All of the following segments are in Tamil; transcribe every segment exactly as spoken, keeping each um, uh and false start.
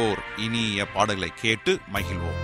ஓர் இனிய பாடல்களை கேட்டு மகிழ்வோம்.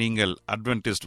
நீங்கள் Adventist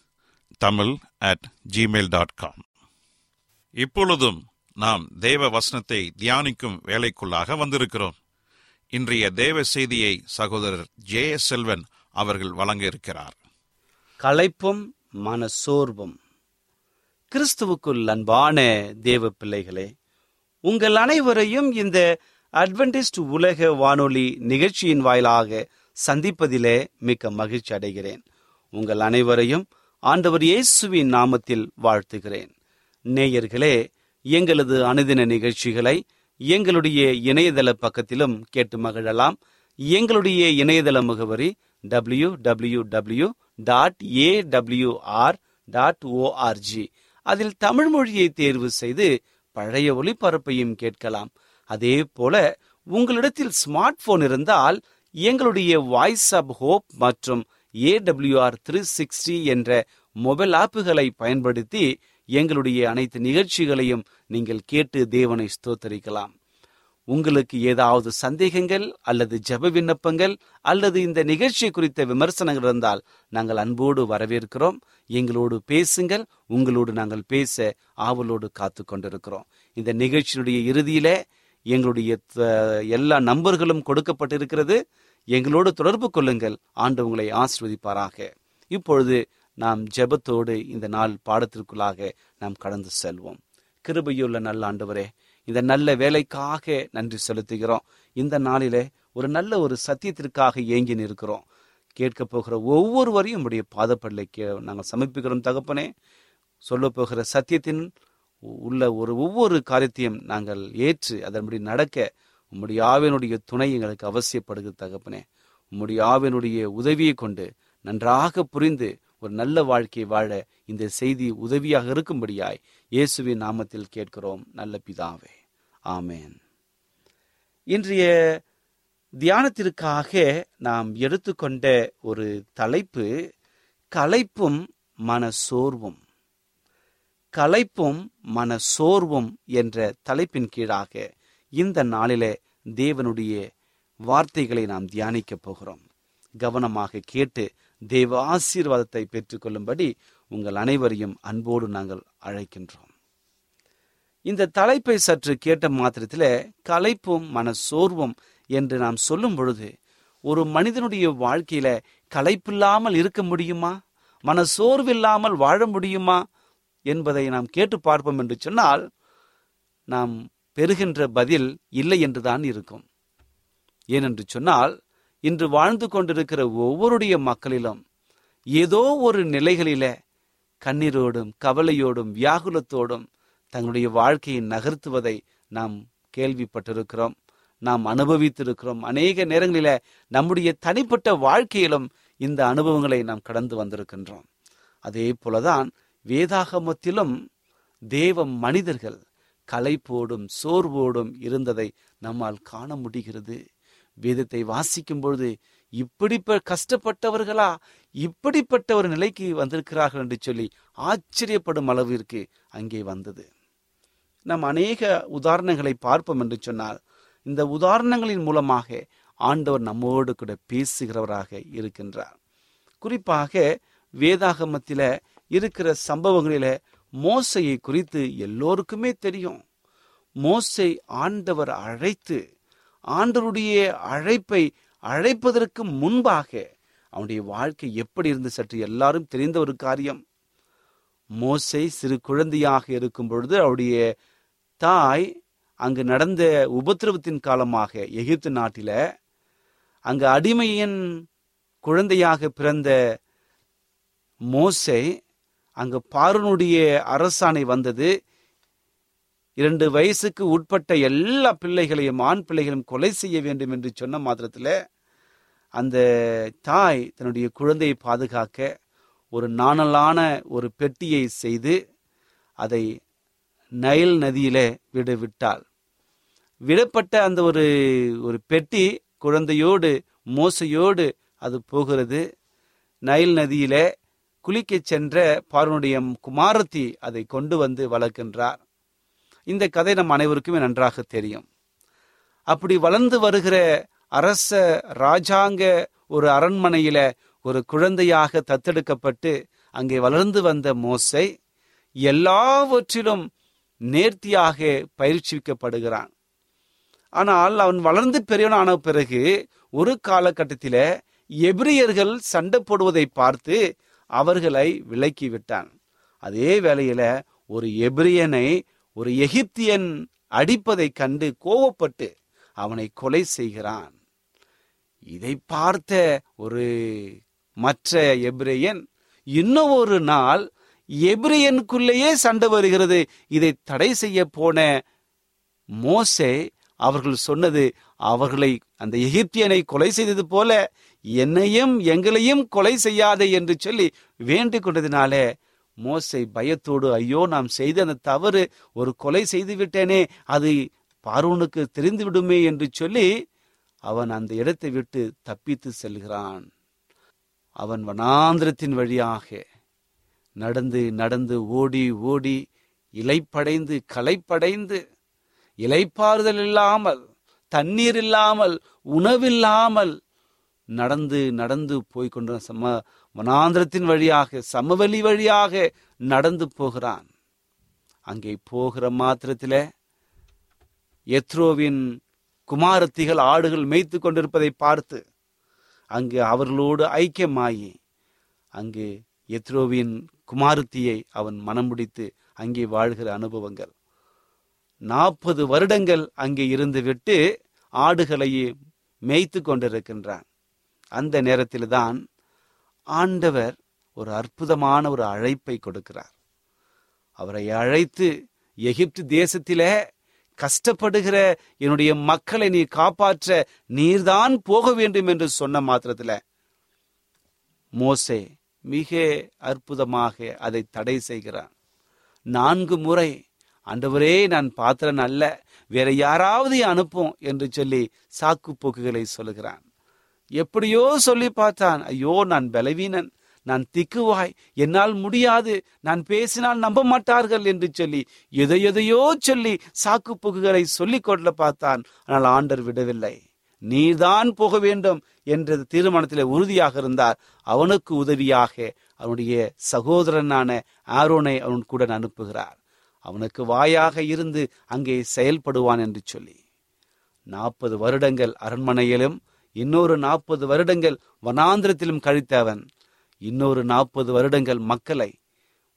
Tamil at Gmail dot com. இப்பொழுதும் நாம் தேவ வசனத்தை தியானிக்கும் வேலைக்குள்ளாக வந்திருக்கிறோம். இன்றைய தேவ செய்தியை சகோதரர் ஜே. செல்வன் அவர்கள் வழங்க இருக்கிறார். களைப்பும் மனசோர்வும். கிறிஸ்துவுக்குள் அன்பான தேவ பிள்ளைகளே, உங்கள் அனைவரையும் இந்த அட்வென்டிஸ்ட் உலக வானொலி நிகழ்ச்சியின் வாயிலாக சந்திப்பதிலே மிக்க மகிழ்ச்சி அடைகிறேன். உங்கள் அனைவரையும் ஆண்டவர் இயேசுவின் நாமத்தில் வாழ்த்துகிறேன். நேயர்களே, எங்களது அனுதின நிகழ்ச்சிகளை எங்களுடைய இணையதள பக்கத்திலும் கேட்டு மகிழலாம். எங்களுடைய இணையதள முகவரி W W W dot A W R dot ORG. அதில் தமிழ் மொழியை தேர்வு செய்து பழைய ஒளிபரப்பையும் கேட்கலாம். அதே போல உங்களிடத்தில் ஸ்மார்ட் போன் இருந்தால் எங்களுடைய வாய்ஸ் ஆப் ஹோப் மற்றும் A W R three sixty என்ற மொபைல் ஆப்புகளை பயன்படுத்தி எங்களுடைய அனைத்து நிகழ்ச்சிகளையும் நீங்கள் கேட்டு தேவனை ஸ்தோத்தரிக்கலாம். உங்களுக்கு ஏதாவது சந்தேகங்கள் அல்லது ஜெப விண்ணப்பங்கள் அல்லது இந்த நிகழ்ச்சி குறித்த விமர்சனங்கள் இருந்தால் நாங்கள் அன்போடு வரவேற்கிறோம். எங்களோடு பேசுங்கள். உங்களோடு நாங்கள் பேச ஆவலோடு காத்து கொண்டிருக்கிறோம். இந்த நிகழ்ச்சியினுடைய இறுதியிலே எங்களுடைய எல்லா நம்பர்களும் கொடுக்கப்பட்டிருக்கிறது. எங்களோடு தொடர்பு கொள்ளுங்கள். ஆண்டு உங்களை ஆசீர்வதிப்பாராக. இப்பொழுது நாம் ஜெபத்தோடு இந்த நாள் பாடத்திற்குள்ளாக நாம் கடந்து செல்வோம். கிருபையுள்ள நல்ல ஆண்டவரே, இந்த நல்ல வேலைக்காக நன்றி செலுத்துகிறோம். இந்த நாளிலே ஒரு நல்ல ஒரு சத்தியத்திற்காக ஏங்கி நிற்கிறோம். கேட்க போகிற ஒவ்வொருவரையும் உடைய பாதப்படலை நாங்கள் சமர்ப்பிக்கிறோம் தகப்பனே. சொல்ல போகிற சத்தியத்தின் உள்ள ஒரு ஒவ்வொரு காரியத்தையும் நாங்கள் ஏற்று அதன்படி நடக்க உம்முடைய ஆவியனுடைய துணை எங்களுக்கு அவசியப்படுகிறது தகப்பனே. உம்முடைய ஆவியனுடைய உதவியை கொண்டு நன்றாக புரிந்து ஒரு நல்ல வாழ்க்கையை வாழ இந்த செய்தி உதவியாக இருக்கும்படியாய் இயேசுவின் நாமத்தில் கேட்கிறோம் நல்ல பிதாவே, ஆமேன். இன்றைய தியானத்திற்காக நாம் எடுத்துக்கொண்ட ஒரு தலைப்பு களைப்பும் மனசோர்வும். களைப்பும் மனசோர்வும் என்ற தலைப்பின் கீழாக இந்த நாளிலே தேவனுடைய வார்த்தைகளை நாம் தியானிக்கப் போகிறோம். கவனமாக கேட்டு தேவ ஆசீர்வாதத்தை பெற்றுக்கொள்ளும்படி உங்கள் அனைவரையும் அன்போடு நாங்கள் அழைக்கின்றோம். இந்த தலைப்பை சற்று கேட்ட மாத்திரத்தில் களைப்பும் மனசோர்வும் என்று நாம் சொல்லும் பொழுது ஒரு மனிதனுடைய வாழ்க்கையில களைப்பில்லாமல் இருக்க முடியுமா, மனசோர்வில்லாமல் வாழ முடியுமா என்பதை நாம் கேட்டு பார்ப்போம் என்று சொன்னால் நாம் பெறுகின்ற பதில் இல்லை என்றுதான் இருக்கும். ஏனென்று சொன்னால் இன்று வாழ்ந்து கொண்டிருக்கிற ஒவ்வொருடைய மக்களிலும் ஏதோ ஒரு நிலைகளில கண்ணீரோடும் கவலையோடும் வியாகுலத்தோடும் தங்களுடைய வாழ்க்கையை நகர்த்துவதை நாம் கேள்விப்பட்டிருக்கிறோம், நாம் அனுபவித்திருக்கிறோம். அநேக நேரங்களில நம்முடைய தனிப்பட்ட வாழ்க்கையிலும் இந்த அனுபவங்களை நாம் கடந்து வந்திருக்கின்றோம். அதே போலதான் வேதாகமத்திலும் தேவ மனிதர்கள் களைப்போடும் சோர்வோடும் இருந்ததை நம்மால் காண முடிகிறது. வேதத்தை வாசிக்கும் பொழுது இப்படி கஷ்டப்பட்டவர்களா, இப்படிப்பட்ட ஒரு நிலைக்கு வந்திருக்கிறார்கள் என்று சொல்லி ஆச்சரியப்படும் அளவிற்கு அங்கே வந்தது. நாம் அநேக உதாரணங்களை பார்ப்போம் என்று சொன்னால் இந்த உதாரணங்களின் மூலமாக ஆண்டவர் நம்மோடு கூட பேசுகிறவராக இருக்கின்றார். குறிப்பாக வேதாகமத்தில இருக்கிற சம்பவங்களில மோசையை குறித்து எல்லோருக்குமே தெரியும். மோசை ஆண்டவர் அழைத்து ஆண்டவருடைய அழைப்பை அழைப்பதற்கு முன்பாக அவனுடைய வாழ்க்கை எப்படி இருந்து சற்று எல்லாரும் தெரிந்த ஒரு காரியம். மோசை சிறு குழந்தையாக இருக்கும் பொழுது அவருடைய தாய் அங்கு நடந்த உபத்திரவத்தின் காலமாக எகிப்து நாட்டில அங்கு அடிமையின் குழந்தையாக பிறந்த மோசை அங்கு பார்வோனுடைய அரசாணை வந்தது. இரண்டு வயசுக்கு உட்பட்ட எல்லா பிள்ளைகளையும் ஆண் பிள்ளைகளையும் கொலை செய்ய வேண்டும் என்று சொன்ன மாத்திரத்தில் அந்த தாய் தன்னுடைய குழந்தையை பாதுகாக்க ஒரு நாணலான ஒரு பெட்டியை செய்து அதை நைல் நதியில விட விட்டாள். விடப்பட்ட அந்த ஒரு ஒரு பெட்டி குழந்தையோடு மோசையோடு அது போகிறது. நைல் நதியில குளிக்க சென்ற பார்வனுடைய குமாரத்தி அதை கொண்டு வந்து வளர்க்கின்றார். இந்த கதை நம் அனைவருக்குமே நன்றாக தெரியும். அப்படி வளர்ந்து வருகிற அரச ராஜாங்க ஒரு அரண்மனையில ஒரு குழந்தையாக தத்தெடுக்கப்பட்டு அங்கே வளர்ந்து வந்த மோசை எல்லாவற்றிலும் நேர்த்தியாக பயிற்சிக்கப்படுகிறான். ஆனால் அவன் வளர்ந்து பெரியவனான பிறகு ஒரு காலகட்டத்தில் எபிரியர்கள் சண்டை போடுவதை பார்த்து அவர்களை விலக்கிவிட்டான். அதே வேளையில ஒரு எபிரியனை ஒரு எகிப்தியன் அடிப்பதை கண்டு கோபப்பட்டு அவனை கொலை செய்கிறான். இதை பார்த்த ஒரு மற்ற எபிரியன், இன்னும் ஒரு நாள் எபிரியனுக்குள்ளேயே சண்டை வருகிறது, இதை தடை செய்ய போன மோசே அவர்கள் சொன்னது, அவர்களை அந்த எகிப்தியனை கொலை செய்தது போல என்னையும் எங்களையும் கொலை செய்யாதே என்று சொல்லி வேண்டிக் கொண்டதினால மோசை பயத்தோடு, ஐயோ நாம் செய்த அந்த தவறு ஒரு கொலை செய்து விட்டேனே, அது பார்வோனுக்கு தெரிந்துவிடுமே என்று சொல்லி அவன் அந்த இடத்தை விட்டு தப்பித்து செல்கிறான். அவன் வனாந்திரத்தின் வழியாக நடந்து நடந்து ஓடி ஓடி இலைப்படைந்து களைப்படைந்து இலைப்பாறுதல் இல்லாமல் தண்ணீர் இல்லாமல் உணவில்லாமல் நடந்து நடந்து போய்கொண்டு சம வனாந்திரத்தின் வழியாக சமவெளி வழியாக நடந்து போகிறான். அங்கே போகிற மாத்திரத்தில் எத்ரோவின் குமாரத்திகள் ஆடுகள் மேய்த்து கொண்டிருப்பதை பார்த்து அங்கு அவர்களோடு ஐக்கியமாகி அங்கு எத்ரோவின் குமாரத்தியை அவன் மனம் முடித்து அங்கே வாழ்கிற அனுபவங்கள். நாற்பது வருடங்கள் அங்கே இருந்து விட்டு ஆடுகளையே மேய்த்து கொண்டிருக்கின்றான். அந்த நேரத்தில் தான் ஆண்டவர் ஒரு அற்புதமான ஒரு அழைப்பை கொடுக்கிறார். அவரை அழைத்து எகிப்து தேசத்திலே கஷ்டப்படுகிற என்னுடைய மக்களை நீர் காப்பாற்ற நீர்தான் போக வேண்டும் என்று சொன்ன மாத்திரத்தில் மோசே மிக அற்புதமாக அதை தடை செய்கிறான். நான்கு முறை ஆண்டவரே நான் பாத்திரன் அல்ல, வேற யாராவது அனுப்பும் என்று சொல்லி சாக்கு போக்குகளை சொல்லுகிறான். எப்படியோ சொல்லி பார்த்தான். ஐயோ நான் பலவீனன், நான் திக்குவாய், என்னால் முடியாது, நான் பேசினால் நம்ப மாட்டார்கள் என்று சொல்லி எதை எதையோ சொல்லி சாக்கு போக்குகளை சொல்லிக் கொள்ள பார்த்தான். ஆனால் ஆண்டவர் விடவில்லை. நீதான் போக வேண்டும் என்ற தீர்மானத்திலே உறுதியாக இருந்தார். அவனுக்கு உதவியாக அவனுடைய சகோதரனான ஆரோனை அவன் கூட அனுப்புகிறார். அவனுக்கு வாயாக இருந்து அங்கே செயல்படுவான் என்று சொல்லி நாற்பது வருடங்கள் அரண்மனையிலும் இன்னொரு நாற்பது வருடங்கள் வனாந்திரத்திலும் கழித்த அவன் இன்னொரு நாற்பது வருடங்கள் மக்களை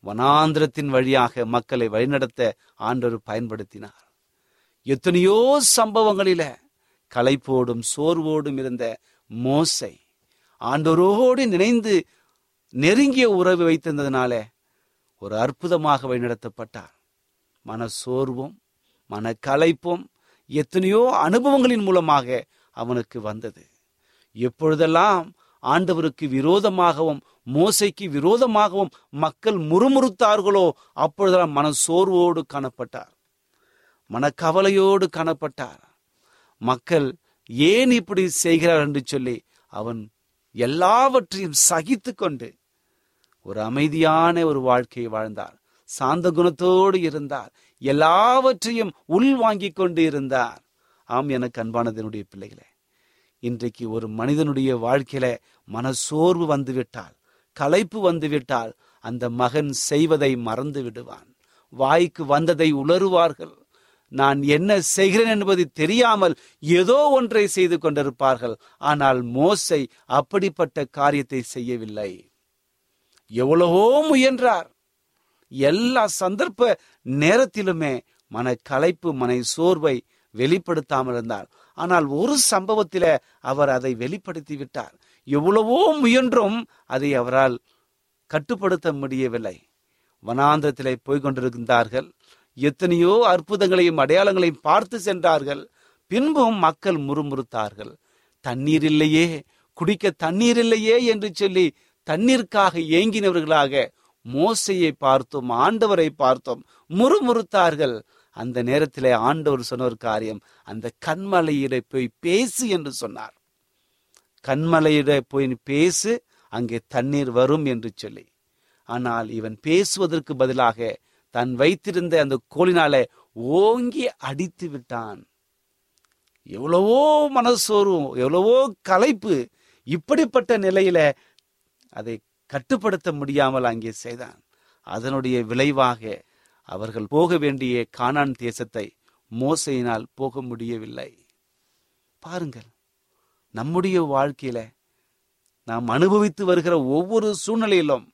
வனாந்திரத்தின் வழியாக மக்களை வழிநடத்த ஆண்டவர் பயன்படுத்தினார். எத்தனையோ சம்பவங்களில களைப்போடும் சோர்வோடும் இருந்த மோசை ஆண்டவரோடு நினைந்து நெருங்கிய உறவு வைத்திருந்ததினால ஒரு அற்புதமாக வழிநடத்தப்பட்டார். மன சோர்வும் மன களைப்பும் எத்தனையோ அனுபவங்களின் மூலமாக அவனுக்கு வந்தது. எப்பொழுதெல்லாம் ஆண்டவருக்கு விரோதமாகவும் மோசைக்கு விரோதமாகவும் மக்கள் முறுமுறுத்தார்களோ அப்பொழுதெல்லாம் மன சோர்வோடு காணப்பட்டார், மனக்கவலையோடு காணப்பட்டார். மக்கள் ஏன் இப்படி செய்கிறார் என்று சொல்லி அவன் எல்லாவற்றையும் சகித்து கொண்டு ஒரு அமைதியான ஒரு வாழ்க்கையை வாழ்ந்தார். சாந்த குணத்தோடு இருந்தார். எல்லாவற்றையும் உள்வாங்கிக் கொண்டு இருந்தார். ஆம் எனக்கு அன்பானதனுடைய பிள்ளைகளே, இன்றைக்கு ஒரு மனிதனுடைய வாழ்க்கையில மனசோர்வு வந்துவிட்டால், களைப்பு வந்துவிட்டால் அந்த மகன் செய்வதை மறந்து விடுவான். வாய்க்கு வந்ததை உளறுவார்கள். நான் என்ன செய்கிறேன் என்பது தெரியாமல் ஏதோ ஒன்றை செய்து கொண்டிருப்பார்கள். ஆனால் மோசை அப்படிப்பட்ட காரியத்தை செய்யவில்லை. எவ்வளவோ முயன்றார். எல்லா சந்தர்ப்ப நேரத்திலுமே மன களைப்பு மன சோர்வை வெளிப்படுத்தாமல் இருந்தார். ஆனால் ஒரு சம்பவத்தில அவர் அதை வெளிப்படுத்தி விட்டார். எவ்வளவோ முயன்றும் அதை அவரால் கட்டுப்படுத்த முடியவில்லை. வனாந்திரத்திலே போய்கொண்டிருந்தார்கள். எத்தனையோ அற்புதங்களையும் அடையாளங்களையும் பார்த்து சென்றார்கள். பின்பும் மக்கள் முறுமுறுத்தார்கள். தண்ணீர் இல்லையே, குடிக்க தண்ணீர் இல்லையே என்று சொல்லி தண்ணீருக்காக ஏங்கினவர்களாக மோசையை பார்த்தோம், ஆண்டவரை பார்த்தோம். முறுமுறுத்தார்கள். அந்த நேரத்திலே ஆண்டவர் சொன்ன ஒரு காரியம், அந்த கன்மலையிட போய் பேசு என்று சொன்னார். கன்மலையிட போய் பேசு, அங்கே தண்ணீர் வரும் என்று சொல்லி. ஆனால் இவன் பேசுவதற்கு பதிலாக தான் வைத்திருந்த அந்த கோலினாலே ஓங்கி அடித்து விட்டான். எவ்வளவோ மனசோர்வம், எவ்வளவோ களைப்பு, இப்படிப்பட்ட நிலையில அதை கட்டுப்படுத்த முடியாமல் அங்கே செய்தான். அதனுடைய விளைவாக அவர்கள் போக வேண்டிய கானான் தேசத்தை மோசையினால் போக முடியவில்லை. பாருங்கள், நம்முடைய வாழ்க்கையில நாம் அனுபவித்து வருகிற ஒவ்வொரு சூழ்நிலையிலும்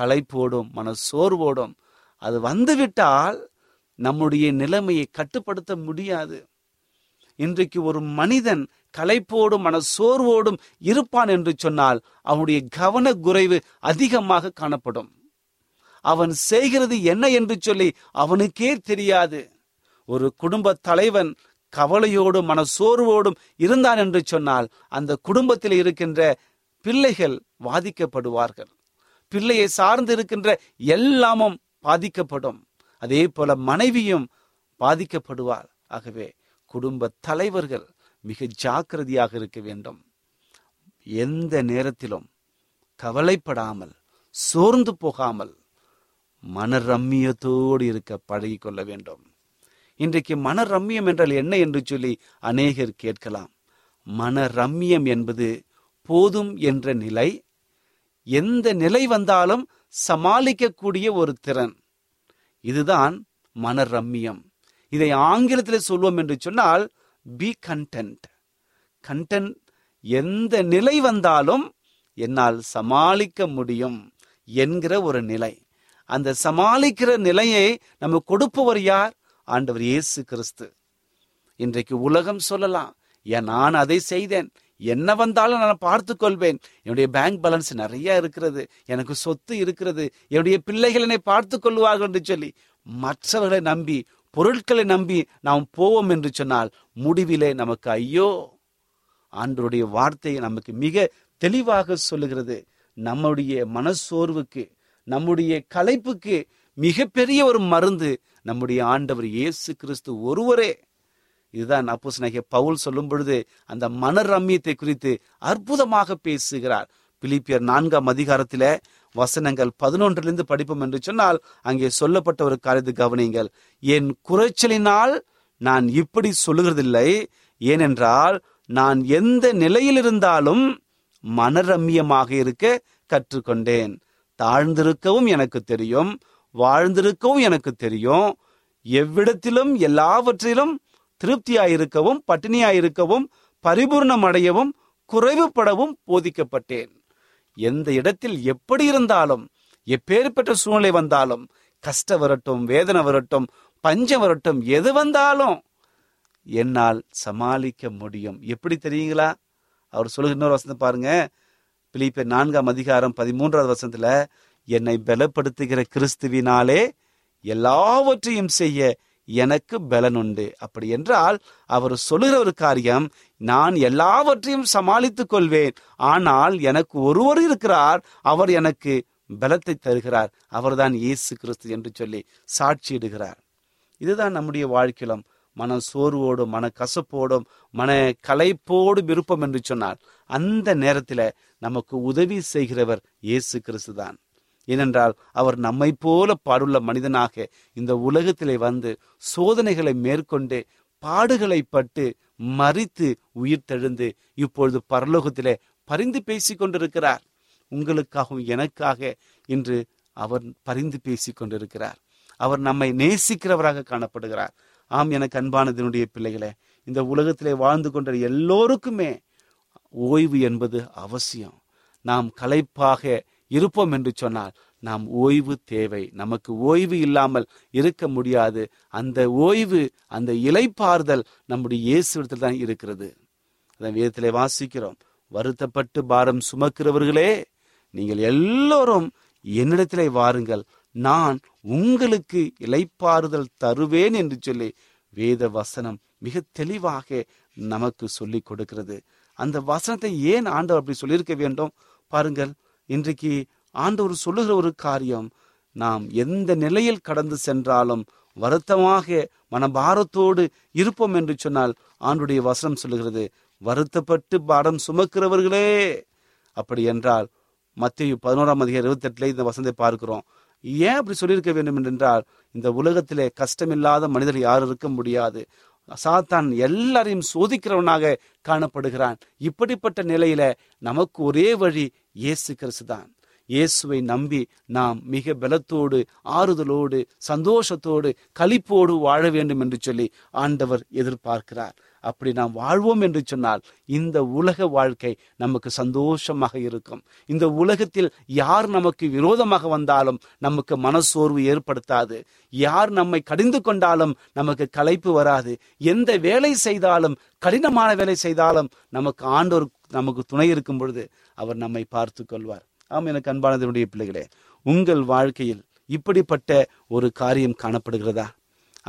களைப்போடும் மனசோர்வோடும் அது வந்துவிட்டால் நம்முடைய நிலைமையை கட்டுப்படுத்த முடியாது. இன்றைக்கு ஒரு மனிதன் களைப்போடும் மன சோர்வோடும் இருப்பான் என்று சொன்னால் அவனுடைய கவன குறைவு அதிகமாக காணப்படும். அவன் செய்கிறது என்ன என்று சொல்லி அவனுக்கே தெரியாது. ஒரு குடும்ப தலைவன் கவலையோடும் மன சோர்வோடும் இருந்தான் என்று சொன்னால் அந்த குடும்பத்தில் இருக்கின்ற பிள்ளைகள் பாதிக்கப்படுவார்கள். பிள்ளையை சார்ந்து இருக்கின்ற எல்லாமும் பாதிக்கப்படும். அதே போல மனைவியும் பாதிக்கப்படுவார். ஆகவே குடும்ப தலைவர்கள் மிக ஜாக்கிரதையாக இருக்க வேண்டும். எந்த நேரத்திலும் கவலைப்படாமல் சோர்ந்து போகாமல் மனரம்மியத்தோடு இருக்க பழகிக்கொள்ள வேண்டும். இன்றைக்கு மனரம்மியம் என்றால் என்ன என்று சொல்லி அநேகர் கேட்கலாம். மனரம்மியம் என்பது போதும் என்ற நிலை, எந்த நிலை வந்தாலும் சமாளிக்கக்கூடிய ஒரு திறன். இதுதான் மனரம்மியம். இதை ஆங்கிலத்தில் சொல்வோம் என்று சொன்னால் பி கண்டென்ட். கண்டென்ட், எந்த நிலை வந்தாலும் என்னால் சமாளிக்க முடியும் என்கிற ஒரு நிலை. அந்த சமாளிக்கிற நிலையை நம்ம கொடுப்பவர் யார்? ஆண்டவர் இயேசு கிறிஸ்து. இன்றைக்கு உலகம் சொல்லலாம், ஏன் நான் அதை செய்தேன், என்ன வந்தாலும் நான் பார்த்து கொள்வேன், என்னுடைய பேங்க் பேலன்ஸ் நிறைய இருக்கிறது, எனக்கு சொத்து இருக்கிறது, என்னுடைய பிள்ளைகள் என்னை பார்த்து கொள்வார்கள் என்று சொல்லி மற்றவர்களை நம்பி, பொருட்களை நம்பி நாம் போவோம் என்று சொன்னால் முடிவிலே நமக்கு ஐயோ. ஆண்டவருடைய வார்த்தையை நமக்கு மிக தெளிவாக சொல்லுகிறது. நம்முடைய மனசோர்வுக்கு, நம்முடைய களைப்புக்கு மிகப்பெரிய ஒரு மருந்து நம்முடைய ஆண்டவர் இயேசு கிறிஸ்து ஒருவரே. இதுதான் அப்போஸ்தலனாகிய பவுல் சொல்லும் பொழுது அந்த மன ரம்மியத்தை குறித்து அற்புதமாக பேசுகிறார். பிலிப்பியர் நான்காம் அதிகாரத்திலே வசனங்கள் பதினொன்றிலிருந்து படிப்போம் என்று சொன்னால் அங்கே சொல்லப்பட்ட ஒரு காரியத்தை கவனியுங்கள். என் குறைச்சலினால் நான் இப்படி சொல்லுகிறதில்லை, ஏனென்றால் நான் எந்த நிலையில் இருந்தாலும் மனரம்மியமாக இருக்க கற்றுக்கொண்டேன். தாழ்ந்திருக்கவும் எனக்கு தெரியும், வாழ்ந்திருக்கவும் எனக்கு தெரியும். எவ்விடத்திலும் எல்லாவற்றிலும் திருப்தியாயிருக்கவும் பட்டினியாயிருக்கவும் பரிபூர்ணம் அடையவும் குறைவுபடவும் போதிக்கப்பட்டேன். எந்த இடத்தில் எப்படி இருந்தாலும், எப்பேற்பட்ட சூழ்நிலை வந்தாலும், கஷ்டம் வரட்டும், வேதனை வரட்டும், பஞ்சம் வரட்டும், எது வந்தாலும் என்னால் சமாளிக்க முடியும். எப்படி தெரியுங்களா? அவர் சொல்லுகிற இன்னொரு வசனம் பாருங்க, பிலிப்பியர் நான்காம் அதிகாரம் பதிமூன்றாவது வசனத்துல, என்னை பலப்படுத்துகிற கிறிஸ்துவினாலே எல்லாவற்றையும் செய்ய எனக்கு பலன் உண்டு. அப்படி என்றால் அவர் சொல்லுகிற ஒரு காரியம், நான் எல்லாவற்றையும் சமாளித்துக் கொள்வேன், ஆனால் எனக்கு ஒருவர் இருக்கிறார், அவர் எனக்கு பலத்தை தருகிறார், அவர்தான் இயேசு கிறிஸ்து என்று சொல்லி சாட்சியிடுகிறார். இதுதான் நம்முடைய வாழ்க்கையிலும் மன சோர்வோடும் மன கசப்போடும் மன களைப்போடும் இருப்போம் என்று சொன்னால் அந்த நேரத்தில் நமக்கு உதவி செய்கிறவர் இயேசு கிறிஸ்து தான். ஏனென்றால் அவர் நம்மை போல பாடுள்ள மனிதனாக இந்த உலகத்திலே வந்து சோதனைகளை மேற்கொண்டு பாடுகளை பட்டு மரித்து உயிர் தெழுந்து இப்பொழுது பரலோகத்திலே பரிந்து பேசி கொண்டிருக்கிறார். உங்களுக்காகவும் எனக்காக இன்று அவர் பரிந்து பேசி கொண்டிருக்கிறார். அவர் நம்மை நேசிக்கிறவராக காணப்படுகிறார். ஆம், எனக்கு அன்பானதனுடைய பிள்ளைகளே, இந்த உலகத்திலே வாழ்ந்து கொண்ட எல்லோருக்குமே ஓய்வு என்பது அவசியம். நாம் களைப்பாக இருப்போம் என்று சொன்னால் நாம் ஓய்வு தேவை. நமக்கு ஓய்வு இல்லாமல் இருக்க முடியாது. அந்த ஓய்வு, அந்த இளைப்பாறுதல் நம்முடைய இயேசுவிடத்தில் தான் இருக்கிறது. அதான் வேதத்திலே வாசிக்கிறோம், வருத்தப்பட்டு பாரம் சுமக்கிறவர்களே நீங்கள் எல்லோரும் என்னிடத்திலே வாருங்கள், நான் உங்களுக்கு இளைப்பாறுதல் தருவேன் என்று சொல்லி வேத வசனம் மிக தெளிவாக நமக்கு சொல்லி கொடுக்கிறது. அந்த வசனத்தை ஏன் ஆண்டவர் அப்படி சொல்லியிருக்க வேண்டும் பாருங்கள். இன்றைக்கு ஆண்டவர் சொல்லுகிற ஒரு காரியம், நாம் எந்த நிலையில் கடந்து சென்றாலும் வருத்தமாக மனபாரத்தோடு இருப்போம் என்று சொன்னால் ஆண்டுடைய வசனம் சொல்லுகிறது, வருத்தப்பட்டு பாரம் சுமக்கிறவர்களே. அப்படி என்றால் மத்தேயு பதினோராம் அதிகாரம் இருபத்தி எட்டுல இந்த வசனத்தை பார்க்கிறோம். ஏன் அப்படி சொல்லியிருக்க வேண்டும் என்றால், இந்த உலகத்திலே கஷ்டமில்லாத மனிதர் யாரும் இருக்க முடியாது. சாத்தான் எல்லாரையும் சோதிக்கிறவனாக காணப்படுகிறான். இப்படிப்பட்ட நிலையில நமக்கு ஒரே வழி இயேசு கிறிஸ்து தான். இயேசுவை நம்பி நாம் மிக பலத்தோடு, ஆறுதலோடு, சந்தோஷத்தோடு, களிப்போடு வாழ வேண்டும் என்று சொல்லி ஆண்டவர் எதிர்பார்க்கிறார். அப்படி நாம் வாழ்வோம் என்று சொன்னால் இந்த உலக வாழ்க்கை நமக்கு சந்தோஷமாக இருக்கும். இந்த உலகத்தில் யார் நமக்கு விரோதமாக வந்தாலும் நமக்கு மனசோர்வு ஏற்படுத்தாது. யார் நம்மை கடிந்து கொண்டாலும் நமக்கு களைப்பு வராது. எந்த வேலை செய்தாலும், கடினமான வேலை செய்தாலும் நமக்கு ஆண்டவர் நமக்கு துணை இருக்கும் பொழுது அவர் நம்மை பார்த்து கொள்வார். ஆம், எனக்கு அன்பானதனுடைய பிள்ளைகளே, உங்கள் வாழ்க்கையில் இப்படிப்பட்ட ஒரு காரியம் காணப்படுகிறதா?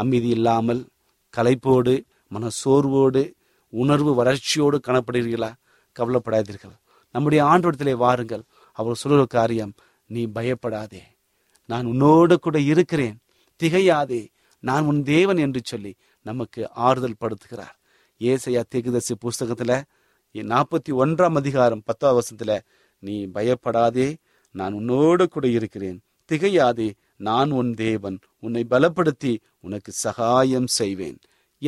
அமைதி இல்லாமல் களைப்போடு மன சோர்வோடு உணர்வு வறட்சியோடு காணப்படுகிறீர்களா? கவலைப்படாதீர்கள், நம்முடைய ஆண்டோடத்திலே வாருங்கள். அவர் சொல்லுகிற காரியம், நீ பயப்படாதே, நான் உன்னோடு கூட இருக்கிறேன், திகையாதே, நான் உன் தேவன் என்று சொல்லி நமக்கு ஆறுதல் படுத்துகிறார். ஏசாயா தீர்க்கதரிசி புஸ்தகத்துல நாற்பத்தி ஒன்றாம் அதிகாரம் பத்தாவது வசனத்துல, நீ பயப்படாதே, நான் உன்னோடு கூட இருக்கிறேன், திகையாதே, நான் உன் தேவன், உன்னை பலப்படுத்தி உனக்கு சகாயம் செய்வேன்,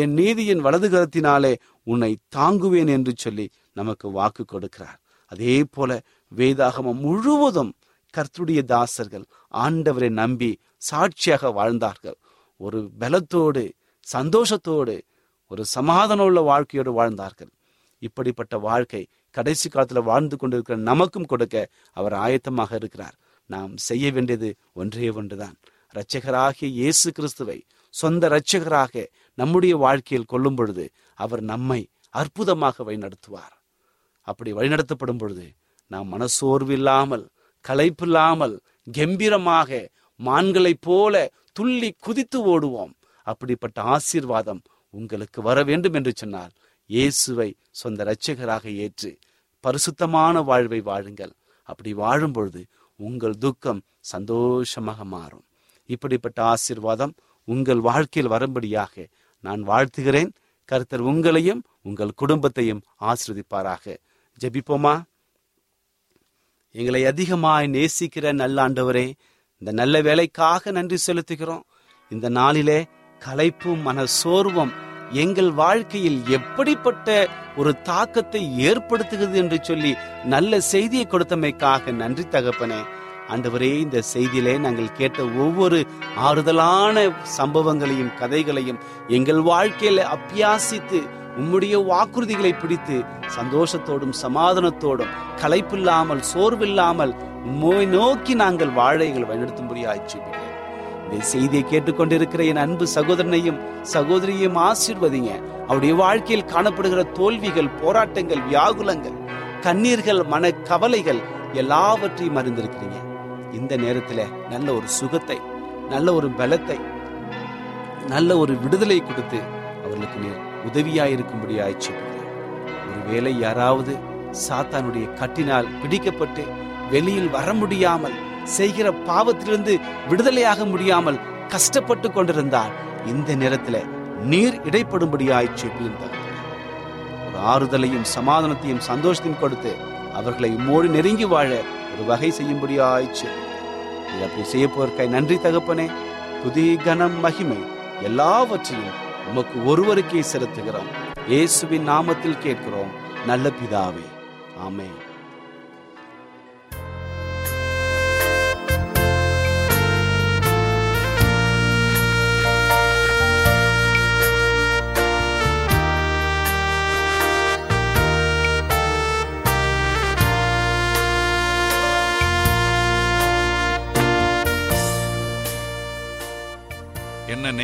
என் நீதியின் வலதுகரத்தினாலே உன்னை தாங்குவேன் என்று சொல்லி நமக்கு வாக்கு கொடுக்கிறார். அதே போல வேதாகமம் முழுவதும் கர்த்தருடைய தாசர்கள் ஆண்டவரை நம்பி சாட்சியாக வாழ்ந்தார்கள். ஒரு பலத்தோடு, சந்தோஷத்தோடு, ஒரு சமாதானம் உள்ள வாழ்க்கையோடு வாழ்ந்தார்கள். இப்படிப்பட்ட வாழ்க்கை கடைசி காலத்தில் வாழ்ந்து கொண்டிருக்கிற நமக்கும் கொடுக்க அவர் ஆயத்தமாக இருக்கிறார். நாம் செய்ய வேண்டியது ஒன்றே ஒன்றுதான், இரட்சகராகிய இயேசு கிறிஸ்துவை சொந்த இரட்சகராக நம்முடைய வாழ்க்கையில் கொள்ளும் பொழுது அவர் நம்மை அற்புதமாக வழிநடத்துவார். அப்படி வழிநடத்தப்படும் பொழுது நாம் மனசோர்வில்லாமல், களைப்பில்லாமல், கம்பீரமாக, மான்களைப் போல துள்ளி குதித்து ஓடுவோம். அப்படிப்பட்ட ஆசீர்வாதம் உங்களுக்கு வர வேண்டும் என்று சொன்னால் இயேசுவை சொந்த இரட்சகராக ஏற்று பரிசுத்தமான வாழ்வை வாழுங்கள். அப்படி வாழும் பொழுது உங்கள் துக்கம் சந்தோஷமாக மாறும். இப்படிப்பட்ட ஆசீர்வாதம் உங்கள் வாழ்க்கையில் வரும்படியாக நான் வாழ்த்துகிறேன். கர்த்தர் உங்களையும் உங்கள் குடும்பத்தையும் ஆசீர்வதிப்பாராக. ஜெபிப்போமா. எங்களை அதிகமாய் நேசிக்கிற நல்ல ஆண்டவரே, இந்த நல்ல வேலைக்காக நன்றி செலுத்துகிறோம். இந்த நாளிலே களைப்பும் மன சோர்வும் எங்கள் வாழ்க்கையில் எப்படிப்பட்ட ஒரு தாக்கத்தை ஏற்படுத்துகிறது என்று சொல்லி நல்ல செய்தியை கொடுத்தமைக்காக நன்றி தகப்பனே. ஆண்டவரே, இந்த செய்தியிலே நாங்கள் கேட்ட ஒவ்வொரு ஆறுதலான சம்பவங்களையும் கதைகளையும் எங்கள் வாழ்க்கையில அபியாசித்து உம்முடைய வாக்குறுதிகளை பிடித்து சந்தோஷத்தோடும் சமாதானத்தோடும் களைப்பில்லாமல் சோர்வில்லாமல் உம்மை நோக்கி நாங்கள் வாழ எங்கள் வழிநடத்தும்படியாய் செய்தியை கேட்டுக்கொண்டிருக்கிற என் அன்பு சகோதரனையும் சகோதரியையும் ஆசீர்வதிங்க. அவருடைய வாழ்க்கையில் காணப்படுகிற தோல்விகள், போராட்டங்கள், வியாகுலங்கள், கண்ணீர்கள், மன கவலைகள் எல்லாவற்றையும் அறிந்திருக்கிறீங்க. இந்த நேரத்துல நல்ல ஒரு சுகத்தை, நல்ல ஒரு பலத்தை, நல்ல ஒரு விடுதலை கொடுத்து அவர்களுக்கு நீர் உதவியாயிருக்கும்படி ஆயிடுச்சு. ஒருவேளை யாராவது சாத்தானுடைய கட்டினால் பிடிக்கப்பட்டு வெளியில் வர முடியாமல் செய்கிற பாவத்திலிருந்து விடுதலையாக முடியாமல் கஷ்டப்பட்டு கொண்டிருந்தால் இந்த நேரத்துல நீர் இடைப்படும்படியாயிற்று. ஒரு ஆறுதலையும் சமாதானத்தையும் சந்தோஷத்தையும் கொடுத்து அவர்களை மோடி நெருங்கி வாழ ஒரு வகை செய்யும்படியாயிற்று. அப்படி செய்ய போவதற்காய் நன்றி தகப்பனே. புதிய கனம், மகிமை எல்லாவற்றையும் உமக்கு ஒருவருக்கே செலுத்துகிறோம். இயேசுவின் நாமத்தில் கேட்கிறோம் நல்ல பிதாவே, ஆமென். என்ன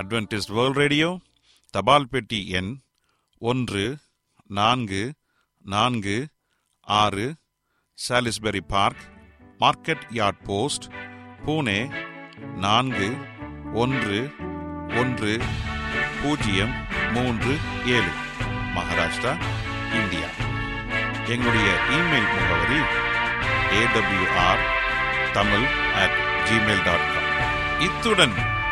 அட்வென்டிஸ்ட் வேர்ல்ட் ரேடியோ, தபால் பெட்டி எண் ஒன்று நான்கு நான்கு ஆறு, சாலிஸ்பரி பார்க், மார்க்கெட் யார்ட் போஸ்ட், புனே நான்கு ஒன்று ஒன்று பூஜ்ஜியம் மூன்று ஏழு, மகாராஷ்டிரா, இந்தியா. எங்களுடைய இமெயில் முகவரி AWR Tamil at Gmail dot com. இத்துடன்